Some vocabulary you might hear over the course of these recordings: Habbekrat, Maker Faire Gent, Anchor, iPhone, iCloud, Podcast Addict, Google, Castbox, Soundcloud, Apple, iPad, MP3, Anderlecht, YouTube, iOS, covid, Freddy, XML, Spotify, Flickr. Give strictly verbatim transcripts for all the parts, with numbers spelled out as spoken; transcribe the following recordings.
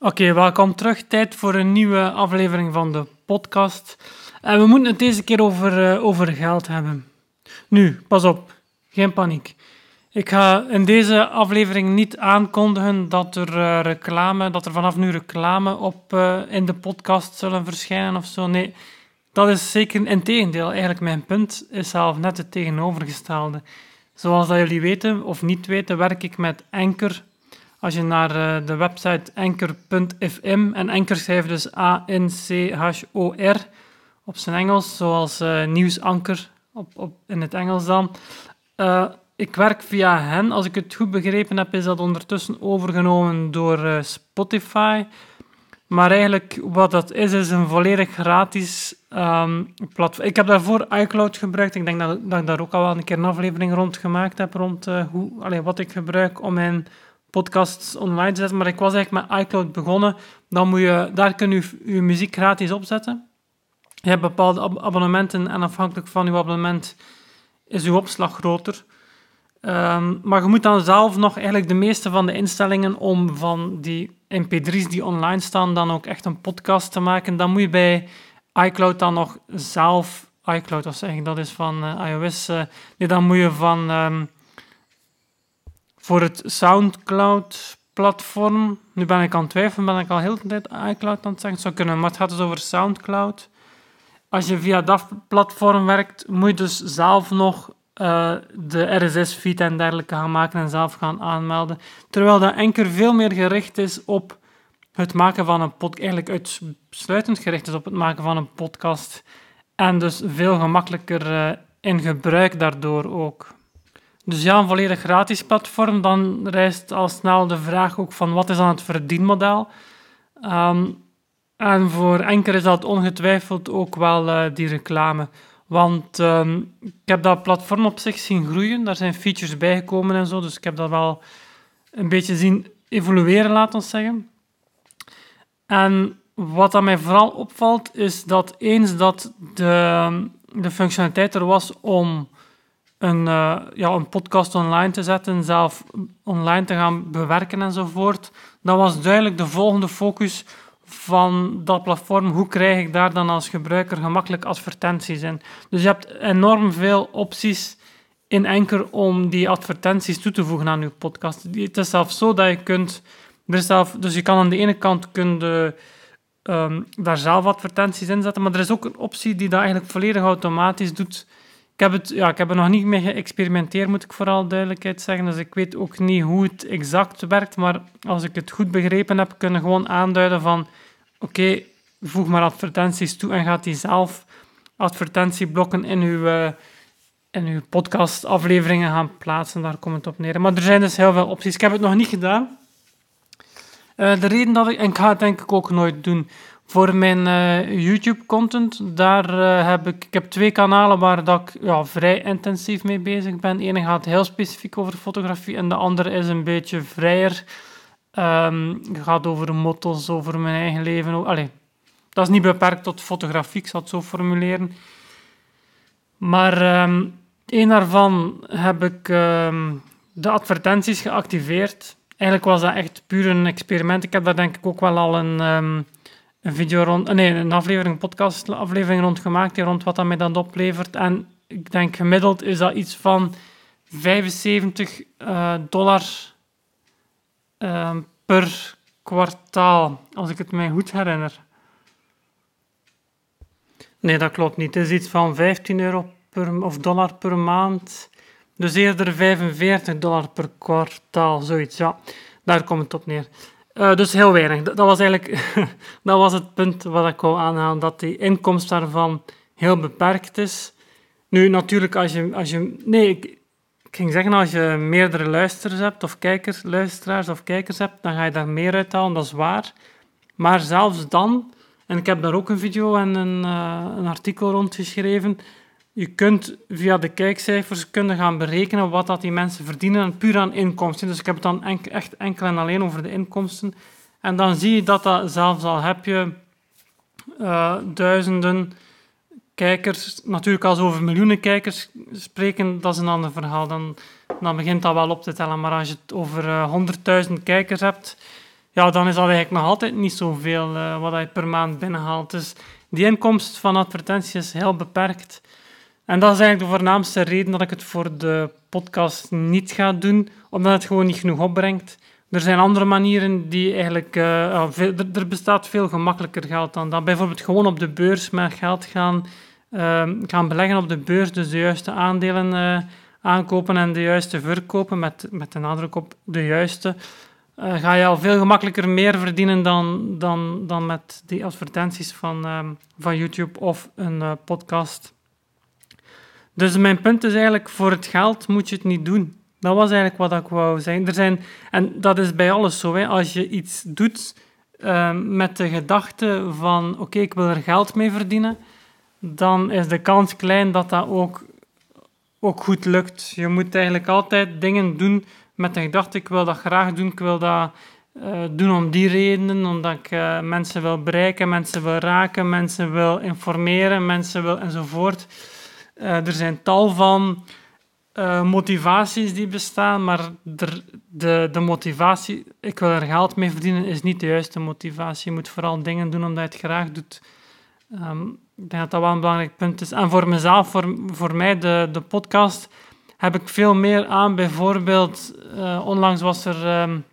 Oké, okay, welkom terug. Tijd voor een nieuwe aflevering van de podcast. En we moeten het deze keer over, uh, over geld hebben. Nu, pas op. Geen paniek. Ik ga in deze aflevering niet aankondigen dat er, uh, reclame, dat er vanaf nu reclame op, uh, in de podcast zullen verschijnen of zo. Nee, dat is zeker in tegendeel. Eigenlijk mijn punt is zelf net het tegenovergestelde. Zoals dat jullie weten of niet weten, werk ik met Anchor. Als je naar de website anchor punt f m, en Anchor schrijft dus A N C H O R op zijn Engels, zoals uh, nieuwsanker op, op, in het Engels dan. Uh, ik werk via hen. Als ik het goed begrepen heb, is dat ondertussen overgenomen door uh, Spotify. Maar eigenlijk wat dat is, is een volledig gratis um, platform. Ik heb daarvoor iCloud gebruikt. Ik denk dat, dat ik daar ook al wel een keer een aflevering rond gemaakt heb, rond uh, hoe, allez, wat ik gebruik om mijn podcasts online te zetten, maar ik was eigenlijk met iCloud begonnen. Dan moet je, daar kun je je muziek gratis opzetten. Je hebt bepaalde ab- abonnementen en afhankelijk van je abonnement is je opslag groter. Um, maar je moet dan zelf nog eigenlijk de meeste van de instellingen om van die M P drie's die online staan dan ook echt een podcast te maken. Dan moet je bij iCloud dan nog zelf iCloud, of zeg ik, dat is van uh, iOS. Uh, nee, dan moet je van Um, voor het Soundcloud-platform, nu ben ik aan het twijfelen, ben ik al heel de tijd iCloud aan het zeggen, zou kunnen, maar het gaat dus over Soundcloud. Als je via dat platform werkt, moet je dus zelf nog uh, de R S S-feed en dergelijke gaan maken en zelf gaan aanmelden. Terwijl de Anchor veel meer gericht is op het maken van een podcast, eigenlijk uitsluitend gericht is op het maken van een podcast. En dus veel gemakkelijker uh, in gebruik daardoor ook. Dus ja, een volledig gratis platform. Dan rijst al snel de vraag ook van wat is dan het verdienmodel. Um, en voor Anchor is dat ongetwijfeld ook wel uh, die reclame. Want um, ik heb dat platform op zich zien groeien. Daar zijn features bijgekomen en zo. Dus ik heb dat wel een beetje zien evolueren, laat ons zeggen. En wat aan mij vooral opvalt, is dat eens dat de, de functionaliteit er was om Een, uh, ja, een podcast online te zetten, zelf online te gaan bewerken enzovoort. Dat was duidelijk de volgende focus van dat platform. Hoe krijg ik daar dan als gebruiker gemakkelijk advertenties in? Dus je hebt enorm veel opties in Anchor om die advertenties toe te voegen aan je podcast. Het is zelfs zo dat je kunt er is zelf, dus je kan aan de ene kant kun je, um, daar zelf advertenties in zetten, maar er is ook een optie die dat eigenlijk volledig automatisch doet. Ik heb, het, ja, ik heb er nog niet mee geëxperimenteerd, moet ik vooral duidelijkheid zeggen. Dus ik weet ook niet hoe het exact werkt. Maar als ik het goed begrepen heb, kunnen gewoon aanduiden van Oké, okay, voeg maar advertenties toe en gaat die zelf advertentieblokken in uw, uh, in uw podcastafleveringen gaan plaatsen. Daar komt het op neer. Maar er zijn dus heel veel opties. Ik heb het nog niet gedaan. Uh, de reden dat ik... En ik ga het denk ik ook nooit doen. Voor mijn uh, YouTube-content, daar uh, heb ik, ik heb twee kanalen waar dat ik ja, vrij intensief mee bezig ben. De ene gaat heel specifiek over fotografie en de andere is een beetje vrijer. Um, het gaat over motto's, over mijn eigen leven. Allee, dat is niet beperkt tot fotografie, ik zal het zo formuleren. Maar um, één daarvan heb ik um, de advertenties geactiveerd. Eigenlijk was dat echt puur een experiment. Ik heb daar denk ik ook wel al een... Um, Een video rond, nee, een aflevering, een podcastaflevering rond gemaakt, rond wat dat mij dan oplevert. En ik denk gemiddeld is dat iets van vijfenzeventig dollar uh, per kwartaal, als ik het mij goed herinner. Nee, dat klopt niet. Het is iets van vijftien euro per, of dollar per maand. Dus eerder vijfenveertig dollar per kwartaal, zoiets. Ja, daar komt het op neer. Uh, dus heel weinig. Dat, dat was eigenlijk dat was het punt wat ik wou aanhalen, dat die inkomst daarvan heel beperkt is. Nu, natuurlijk, als je... Als je nee, ik, ik ging zeggen, als je meerdere luisteraars hebt, of kijkers, luisteraars of kijkers hebt, dan ga je daar meer uit halen, dat is waar. Maar zelfs dan, en ik heb daar ook een video en een, uh, een artikel rondgeschreven, je kunt via de kijkcijfers kunnen gaan berekenen wat dat die mensen verdienen puur aan inkomsten. Dus ik heb het dan enk, echt enkel en alleen over de inkomsten. En dan zie je dat, dat zelfs al heb je uh, duizenden kijkers, natuurlijk als over miljoenen kijkers spreken, dat is een ander verhaal. Dan, dan begint dat wel op te tellen. Maar als je het over honderdduizend uh, kijkers hebt, ja, dan is dat eigenlijk nog altijd niet zoveel uh, wat je per maand binnenhaalt. Dus die inkomst van advertenties is heel beperkt. En dat is eigenlijk de voornaamste reden dat ik het voor de podcast niet ga doen, omdat het gewoon niet genoeg opbrengt. Er zijn andere manieren die eigenlijk... Uh, veel, er, er bestaat veel gemakkelijker geld dan dat. Bijvoorbeeld gewoon op de beurs met geld gaan, uh, gaan beleggen op de beurs. Dus de juiste aandelen uh, aankopen en de juiste verkopen. Met, met de nadruk op de juiste. Uh, ga je al veel gemakkelijker meer verdienen dan, dan, dan met die advertenties van, uh, van YouTube of een uh, podcast. Dus mijn punt is eigenlijk, voor het geld moet je het niet doen. Dat was eigenlijk wat ik wou zeggen. Er zijn, en dat is bij alles zo, hè. Als je iets doet uh, met de gedachte van oké, okay, ik wil er geld mee verdienen, dan is de kans klein dat dat ook, ook goed lukt. Je moet eigenlijk altijd dingen doen met de gedachte, ik wil dat graag doen, ik wil dat uh, doen om die redenen, omdat ik uh, mensen wil bereiken, mensen wil raken, mensen wil informeren, mensen wil enzovoort. Uh, er zijn tal van... Uh, motivaties die bestaan, maar de, de, de motivatie, ik wil er geld mee verdienen, is niet de juiste motivatie. Je moet vooral dingen doen omdat je het graag doet. Um, ik denk dat dat wel een belangrijk punt is. En voor mezelf, voor, voor mij, de, de podcast, heb ik veel meer aan. Bijvoorbeeld, uh, onlangs was er, um, een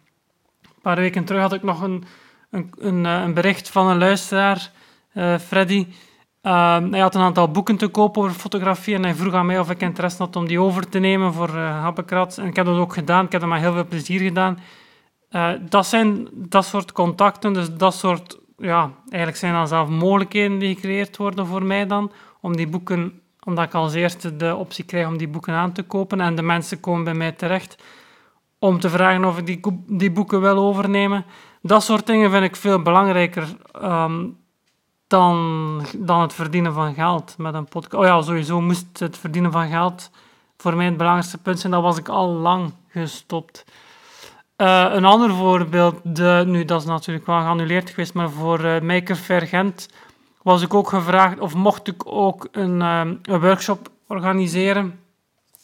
paar weken terug, had ik nog een, een, een, een bericht van een luisteraar, uh, Freddy. Uh, hij had een aantal boeken te kopen over fotografie en hij vroeg aan mij of ik interesse had om die over te nemen voor uh, Habbekrat. En ik heb dat ook gedaan, ik heb dat met heel veel plezier gedaan. Uh, dat zijn dat soort contacten, dus dat soort, ja, eigenlijk zijn dan zelf mogelijkheden die gecreëerd worden voor mij dan, om die boeken, omdat ik als eerste de optie krijg om die boeken aan te kopen en de mensen komen bij mij terecht om te vragen of ik die, die boeken wil overnemen. Dat soort dingen vind ik veel belangrijker um, Dan, dan het verdienen van geld met een podcast. Oh ja, sowieso moest het verdienen van geld voor mij het belangrijkste punt zijn. Dat was ik al lang gestopt. Uh, een ander voorbeeld, de, nu dat is natuurlijk wel geannuleerd geweest, maar voor uh, Maker Faire Gent was ik ook gevraagd, of mocht ik ook een, uh, een workshop organiseren.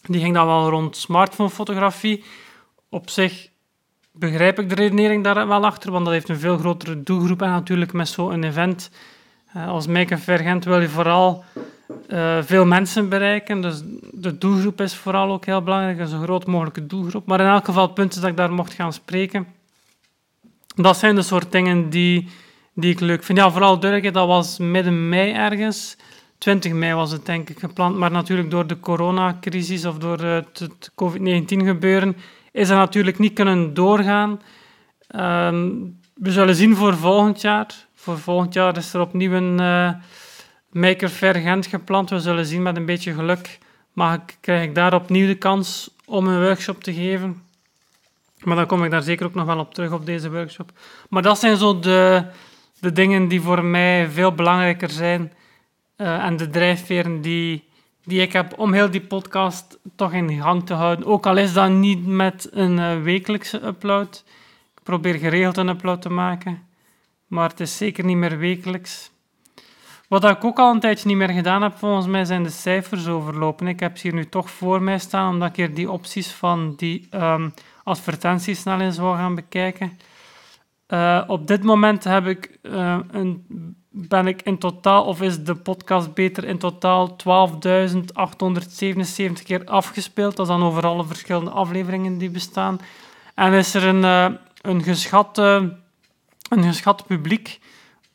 Die ging dan wel rond smartphonefotografie. Op zich begrijp ik de redenering daar wel achter, want dat heeft een veel grotere doelgroep en natuurlijk met zo'n event... Als Maker Faire Gent wil je vooral uh, veel mensen bereiken. Dus de doelgroep is vooral ook heel belangrijk. Dat is een groot mogelijke doelgroep. Maar in elk geval punten dat ik daar mocht gaan spreken. Dat zijn de soort dingen die, die ik leuk vind. Ja, vooral duidelijk, dat was midden mei ergens. twintig mei was het denk ik gepland. Maar natuurlijk door de coronacrisis of door het, het covid negentien gebeuren is dat natuurlijk niet kunnen doorgaan. Um, we zullen zien voor volgend jaar... Voor volgend jaar is er opnieuw een uh, Maker Faire Gent gepland. We zullen zien, met een beetje geluk mag ik, krijg ik daar opnieuw de kans om een workshop te geven. Maar dan kom ik daar zeker ook nog wel op terug, op deze workshop. Maar dat zijn zo de, de dingen die voor mij veel belangrijker zijn. Uh, en de drijfveren die, die ik heb om heel die podcast toch in gang te houden. Ook al is dat niet met een uh, wekelijkse upload. Ik probeer geregeld een upload te maken. Maar het is zeker niet meer wekelijks. Wat ik ook al een tijdje niet meer gedaan heb, volgens mij zijn de cijfers overlopen. Ik heb ze hier nu toch voor mij staan, omdat ik hier die opties van die um, advertenties snel eens wil gaan bekijken. Uh, op dit moment heb ik, uh, een, ben ik in totaal, of is de podcast beter, in totaal twaalfduizend achthonderdzevenenzeventig keer afgespeeld. Dat is dan over alle verschillende afleveringen die bestaan. En is er een, uh, een geschatte... Een geschat publiek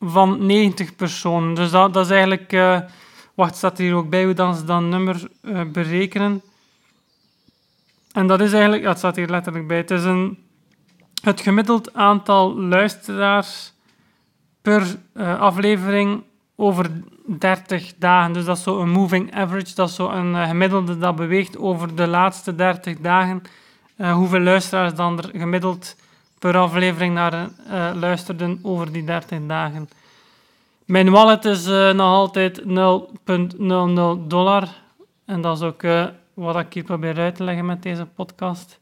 van negentig personen. Dus dat, dat is eigenlijk... Uh, wacht, staat er hier ook bij hoe dan ze dat nummer uh, berekenen. En dat is eigenlijk... Dat staat hier letterlijk bij. Het is een, het gemiddeld aantal luisteraars per uh, aflevering over dertig dagen. Dus dat is zo'n moving average. Dat is zo'n uh, gemiddelde dat beweegt over de laatste dertig dagen. Uh, hoeveel luisteraars dan er gemiddeld... per aflevering naar uh, luisterden over die dertig dagen. Mijn wallet is uh, nog altijd nul komma nul nul dollar. En dat is ook uh, wat ik hier probeer uit te leggen met deze podcast.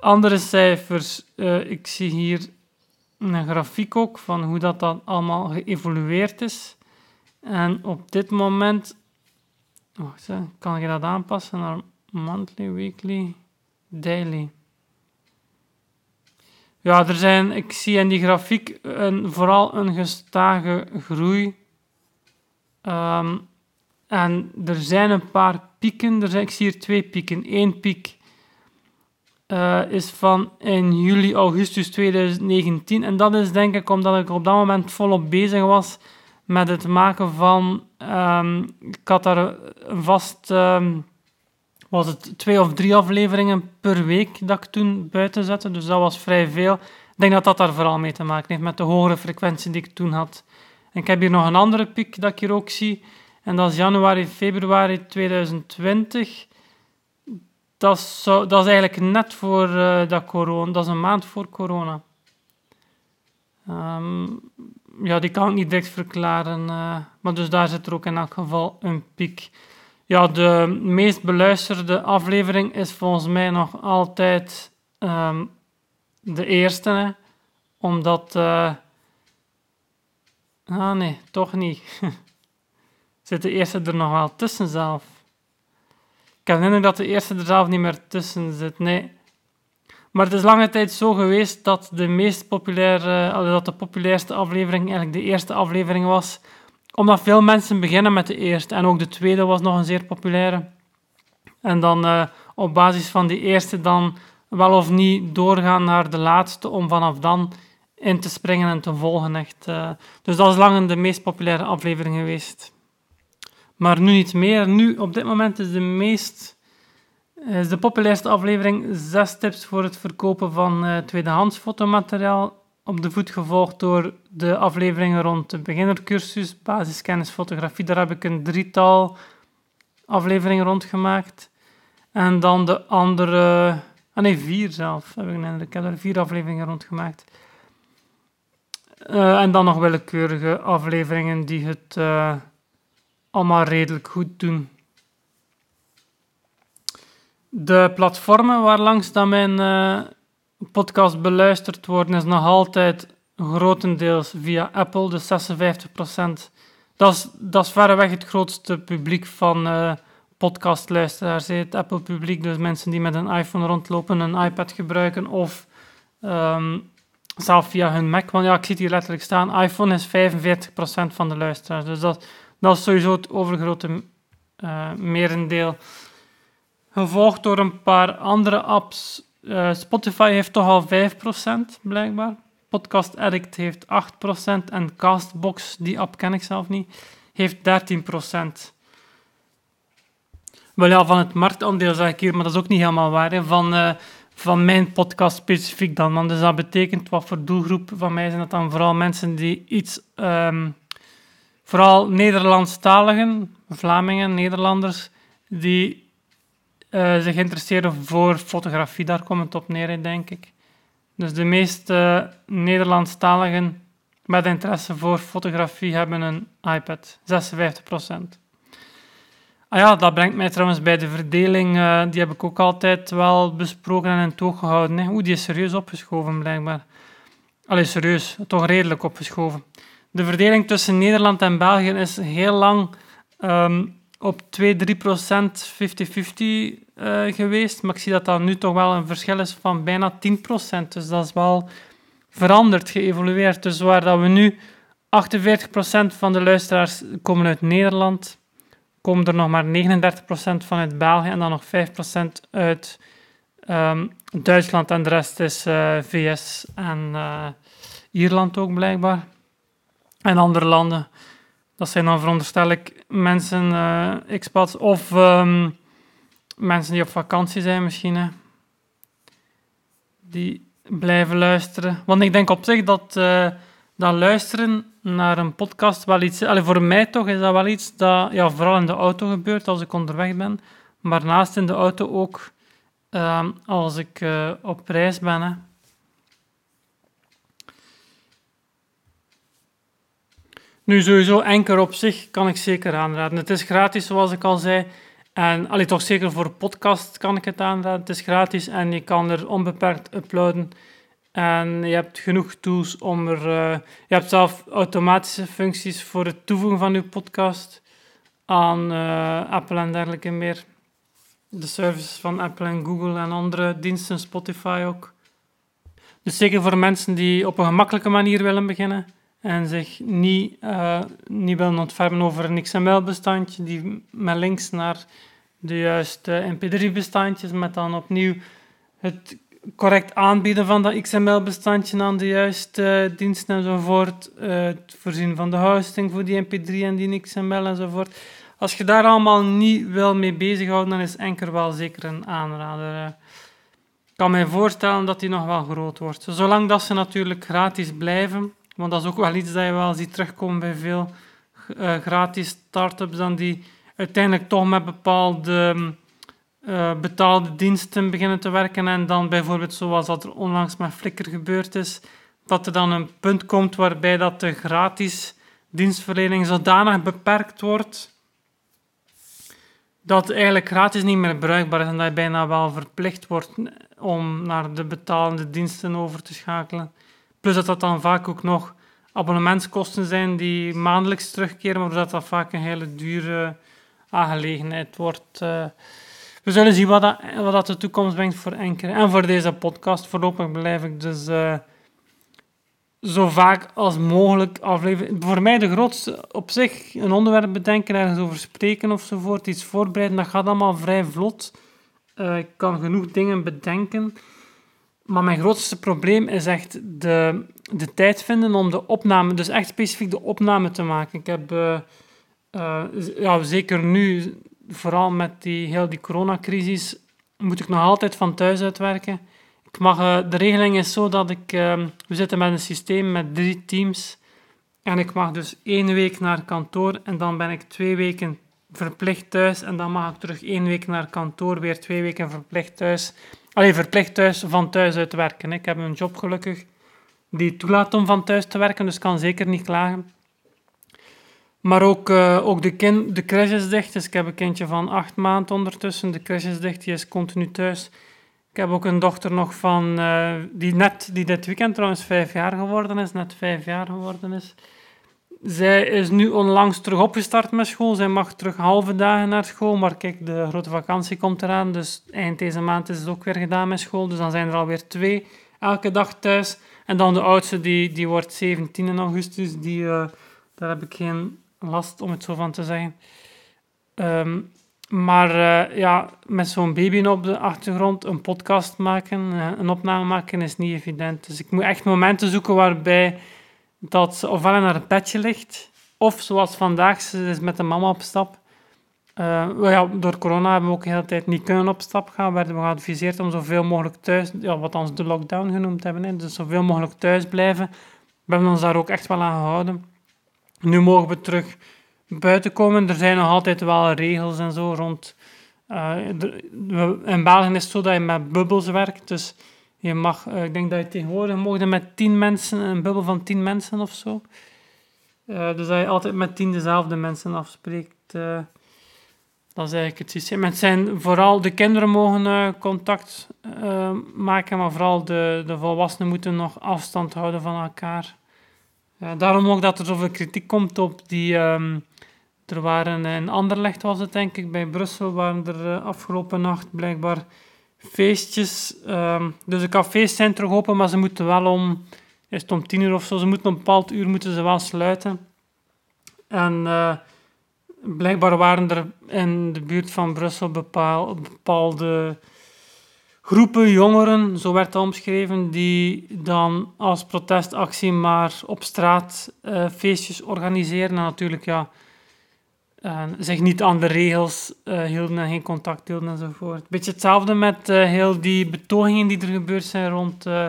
Andere cijfers. Uh, ik zie hier een grafiek ook van hoe dat, dat allemaal geëvolueerd is. En op dit moment... Wacht, hè, kan ik dat aanpassen naar monthly, weekly, daily... Ja, er zijn, ik zie in die grafiek een, vooral een gestage groei. Um, en er zijn een paar pieken. Er zijn, ik zie hier twee pieken. Eén piek uh, is van in juli, augustus twintig negentien. En dat is denk ik omdat ik op dat moment volop bezig was met het maken van... Um, ik had daar een vast... Um, was het twee of drie afleveringen per week dat ik toen buiten zette. Dus dat was vrij veel. Ik denk dat dat daar vooral mee te maken heeft, met de hogere frequentie die ik toen had. En ik heb hier nog een andere piek dat ik hier ook zie. En dat is januari, februari twintig twintig. Dat is, zo, dat is eigenlijk net voor uh, dat corona. Dat is een maand voor corona. Um, ja, die kan ik niet direct verklaren. Uh, maar dus daar zit er ook in elk geval een piek. Ja, de meest beluisterde aflevering is volgens mij nog altijd um, de eerste, hè? Omdat... Uh... Ah nee, toch niet. Zit de eerste er nog wel tussen zelf? Ik herinner me dat de eerste er zelf niet meer tussen zit, nee. Maar het is lange tijd zo geweest dat de meest populaire, uh, dat de populairste aflevering eigenlijk de eerste aflevering was... Omdat veel mensen beginnen met de eerste. En ook de tweede was nog een zeer populaire. En dan uh, op basis van die eerste dan wel of niet doorgaan naar de laatste. Om vanaf dan in te springen en te volgen. Echt, uh. Dus dat is lang de meest populaire aflevering geweest. Maar nu niet meer. Nu, op dit moment is de meest... Is de populairste aflevering zes tips voor het verkopen van uh, tweedehands fotomateriaal. Op de voet gevolgd door de afleveringen rond de beginnercursus, basiskennis fotografie. Daar heb ik een drietal afleveringen rond gemaakt. En dan de andere... Ah nee, vier zelf. Heb ik, ik heb daar vier afleveringen rond gemaakt. Uh, en dan nog willekeurige afleveringen die het uh, allemaal redelijk goed doen. De platformen waar langs dan mijn... Uh, podcast beluisterd worden is nog altijd grotendeels via Apple, dus zesenvijftig procent. Dat is, dat is verreweg het grootste publiek van uh, podcastluisteraars. Het Apple-publiek, dus mensen die met een iPhone rondlopen, een iPad gebruiken of um, zelf via hun Mac. Want ja, ik zie het hier letterlijk staan, iPhone is vijfenveertig procent van de luisteraars. Dus dat, dat is sowieso het overgrote uh, merendeel. Gevolgd door een paar andere apps... Uh, Spotify heeft toch al vijf procent, blijkbaar. Podcast Addict heeft acht procent. En Castbox, die app ken ik zelf niet, heeft dertien procent. Wel ja, van het marktaandeel zeg ik hier, maar dat is ook niet helemaal waar. Hè. Van, uh, van mijn podcast specifiek dan. Want dus dat betekent, wat voor doelgroep van mij zijn dat dan vooral mensen die iets... Um, vooral Nederlandstaligen, Vlamingen, Nederlanders, die... Uh, zich interesseren voor fotografie, daar komt het op neer, denk ik. Dus de meeste uh, Nederlandstaligen met interesse voor fotografie hebben een iPad, zesenvijftig procent. Ah ja, dat brengt mij trouwens bij de verdeling, uh, die heb ik ook altijd wel besproken en in toog gehouden. Hè. Oeh, die is serieus opgeschoven, blijkbaar. Allee, serieus, toch redelijk opgeschoven. De verdeling tussen Nederland en België is heel lang... Um, op twee tot drie procent vijftig vijftig uh, geweest, maar ik zie dat dat nu toch wel een verschil is van bijna tien procent. Dus dat is wel veranderd, geëvolueerd. Dus waar dat we nu achtenveertig procent van de luisteraars komen uit Nederland, komen er nog maar negenendertig procent van uit België en dan nog vijf procent uit um, Duitsland en de rest is uh, V S en uh, Ierland ook blijkbaar en andere landen. Dat zijn dan veronderstel ik mensen, uh, expats, of um, mensen die op vakantie zijn misschien. Hè, die blijven luisteren. Want ik denk op zich dat, uh, dat luisteren naar een podcast wel iets... Allee, voor mij toch is dat wel iets dat ja, vooral in de auto gebeurt als ik onderweg ben. Maar naast in de auto ook uh, als ik uh, op reis ben. Hè. Nu, sowieso, Anchor op zich kan ik zeker aanraden. Het is gratis, zoals ik al zei. En allee, toch zeker voor podcast kan ik het aanraden. Het is gratis en je kan er onbeperkt uploaden. En je hebt genoeg tools om er... Uh, je hebt zelf automatische functies voor het toevoegen van je podcast aan uh, Apple en dergelijke meer. De services van Apple en Google en andere diensten, Spotify ook. Dus zeker voor mensen die op een gemakkelijke manier willen beginnen en zich niet, uh, niet willen ontfermen over een X M L-bestandje, die met links naar de juiste M P drie-bestandjes, met dan opnieuw het correct aanbieden van dat X M L-bestandje aan de juiste uh, diensten enzovoort, uh, het voorzien van de hosting voor die M P drie en die X M L enzovoort. Als je daar allemaal niet wil mee bezighouden, dan is Anchor wel zeker een aanrader. Ik kan mij voorstellen dat die nog wel groot wordt. Zolang dat ze natuurlijk gratis blijven, want dat is ook wel iets dat je wel ziet terugkomen bij veel uh, gratis start-ups, dan die uiteindelijk toch met bepaalde uh, betaalde diensten beginnen te werken en dan bijvoorbeeld zoals dat er onlangs met Flickr gebeurd is, dat er dan een punt komt waarbij dat de gratis dienstverlening zodanig beperkt wordt dat eigenlijk gratis niet meer bruikbaar is en dat je bijna wel verplicht wordt om naar de betalende diensten over te schakelen. Plus dat dat dan vaak ook nog abonnementskosten zijn die maandelijks terugkeren, maar doordat dat vaak een hele dure aangelegenheid wordt. We zullen zien wat dat, wat dat de toekomst brengt voor Anchor en voor deze podcast. Voorlopig blijf ik dus uh, zo vaak als mogelijk afleveren. Voor mij de grootste op zich, een onderwerp bedenken, ergens over spreken ofzovoort, iets voorbereiden, dat gaat allemaal vrij vlot. Uh, ik kan genoeg dingen bedenken. Maar mijn grootste probleem is echt de, de tijd vinden om de opname, dus echt specifiek de opname te maken. Ik heb, uh, uh, ja, zeker nu, vooral met die, heel die coronacrisis, moet ik nog altijd van thuis uitwerken. Ik mag, uh, de regeling is zo dat ik, uh, we zitten met een systeem met drie teams. En ik mag dus één week naar kantoor en dan ben ik twee weken verplicht thuis. En dan mag ik terug één week naar kantoor, weer twee weken verplicht thuis. Allee, verplicht thuis van thuis uit werken. Ik heb een job gelukkig die toelaat om van thuis te werken, dus kan zeker niet klagen. Maar ook, uh, ook de, kind, de crash is dicht, dus ik heb een kindje van acht maanden ondertussen. De crash is dicht, die is continu thuis. Ik heb ook een dochter nog van, uh, die, net, die dit weekend trouwens vijf jaar geworden is, net vijf jaar geworden is. Zij is nu onlangs terug opgestart met school. Zij mag terug halve dagen naar school. Maar kijk, de grote vakantie komt eraan. Dus eind deze maand is het ook weer gedaan met school. Dus dan zijn er alweer twee elke dag thuis. En dan de oudste, die, die wordt zeventien in augustus. Die, uh, daar heb ik geen last, om het zo van te zeggen. Um, maar uh, ja, met zo'n baby op de achtergrond een podcast maken, een opname maken, is niet evident. Dus ik moet echt momenten zoeken waarbij dat ze ofwel in haar bedje ligt, of zoals vandaag, ze is met de mama op stap. Uh, ja, door corona hebben we ook de hele tijd niet kunnen op stap gaan. We werden geadviseerd om zoveel mogelijk thuis, ja, wat ons de lockdown genoemd hebben, hè, dus zoveel mogelijk thuis blijven. We hebben ons daar ook echt wel aan gehouden. Nu mogen we terug buiten komen. Er zijn nog altijd wel regels en zo rond. Uh, in België is het zo dat je met bubbels werkt, dus je mag, ik denk dat je tegenwoordig mocht met tien mensen, een bubbel van tien mensen of zo. Uh, dus dat je altijd met tien dezelfde mensen afspreekt. Uh, dat is eigenlijk het systeem. Het zijn vooral de kinderen mogen uh, contact uh, maken, maar vooral de, de volwassenen moeten nog afstand houden van elkaar. Uh, daarom ook dat er zoveel kritiek komt op die... Um, er waren in Anderlecht was het denk ik, bij Brussel waren er uh, afgelopen nacht blijkbaar... feestjes, um, dus de cafés zijn terug open, maar ze moeten wel om, is het om tien uur of zo, ze moeten om een bepaald uur moeten ze wel sluiten. En uh, blijkbaar waren er in de buurt van Brussel bepaal, bepaalde groepen jongeren, zo werd dat omschreven, die dan als protestactie maar op straat uh, feestjes organiseren. En natuurlijk, ja, Uh, zich niet aan de regels uh, hielden en geen contact hielden enzovoort. Beetje hetzelfde met uh, heel die betogingen die er gebeurd zijn rond uh,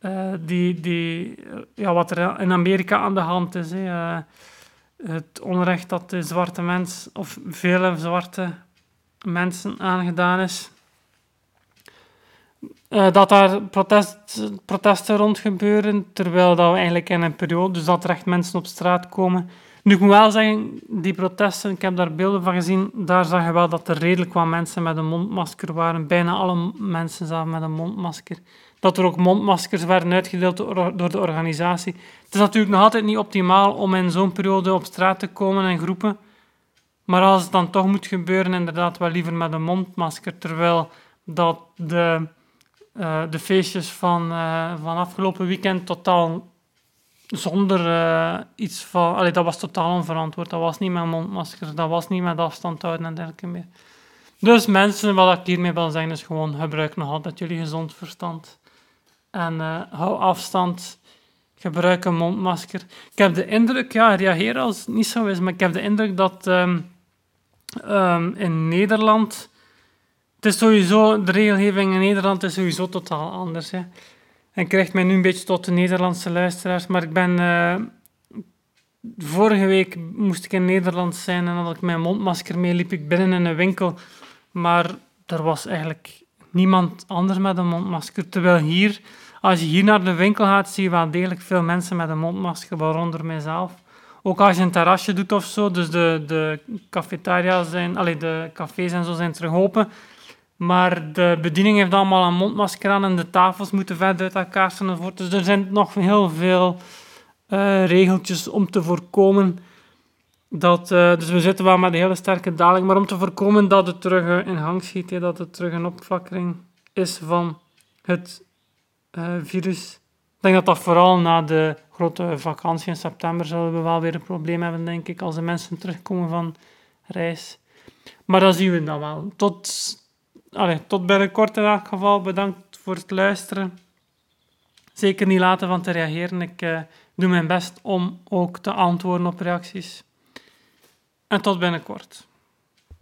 uh, die, die, uh, ja, wat er in Amerika aan de hand is. Hey. Uh, het onrecht dat de zwarte mens, of vele zwarte mensen aangedaan is. Uh, dat daar protest, protesten rond gebeuren, terwijl dat we eigenlijk in een periode, dus dat er echt mensen op straat komen. Nu, ik moet wel zeggen, die protesten, ik heb daar beelden van gezien, daar zag je wel dat er redelijk wat mensen met een mondmasker waren. Bijna alle mensen zaten met een mondmasker. Dat er ook mondmaskers werden uitgedeeld door de organisatie. Het is natuurlijk nog altijd niet optimaal om in zo'n periode op straat te komen in groepen. Maar als het dan toch moet gebeuren, inderdaad wel liever met een mondmasker. Terwijl dat de, uh, de feestjes van, uh, van afgelopen weekend totaal zonder uh, iets van... Allee, dat was totaal onverantwoord. Dat was niet met mondmaskers, dat was niet met afstand houden en dergelijke meer. Dus mensen, wat ik hiermee wil zeggen is gewoon, gebruik nog altijd jullie gezond verstand. En uh, hou afstand, gebruik een mondmasker. Ik heb de indruk, ja, reageer als het niet zo is, maar ik heb de indruk dat um, um, in Nederland... Het is sowieso, de regelgeving in Nederland is sowieso totaal anders. Hè. En krijgt mij nu een beetje tot de Nederlandse luisteraars, maar ik ben... Uh, vorige week moest ik in Nederland zijn en had ik mijn mondmasker mee, liep ik binnen in een winkel. Maar er was eigenlijk niemand anders met een mondmasker. Terwijl hier, als je hier naar de winkel gaat, zie je wel degelijk veel mensen met een mondmasker, waaronder mijzelf. Ook als je een terrasje doet of zo, dus de, de cafetaria's zijn, allee, de cafés en zo zijn terug open. Maar de bediening heeft allemaal een mondmasker aan en de tafels moeten verder uit elkaar staan enzovoort. Dus er zijn nog heel veel uh, regeltjes om te voorkomen... Dat, uh, dus we zitten wel met een hele sterke daling, maar om te voorkomen dat het terug uh, in gang schiet, he, dat het terug een opflakkering is van het uh, virus. Ik denk dat dat vooral na de grote vakantie in september zullen we wel weer een probleem hebben, denk ik, als de mensen terugkomen van reis. Maar dat zien we dan wel. Tot, allez, tot binnenkort in elk geval. Bedankt voor het luisteren. Zeker niet laten van te reageren. Ik uh, doe mijn best om ook te antwoorden op reacties. En tot binnenkort.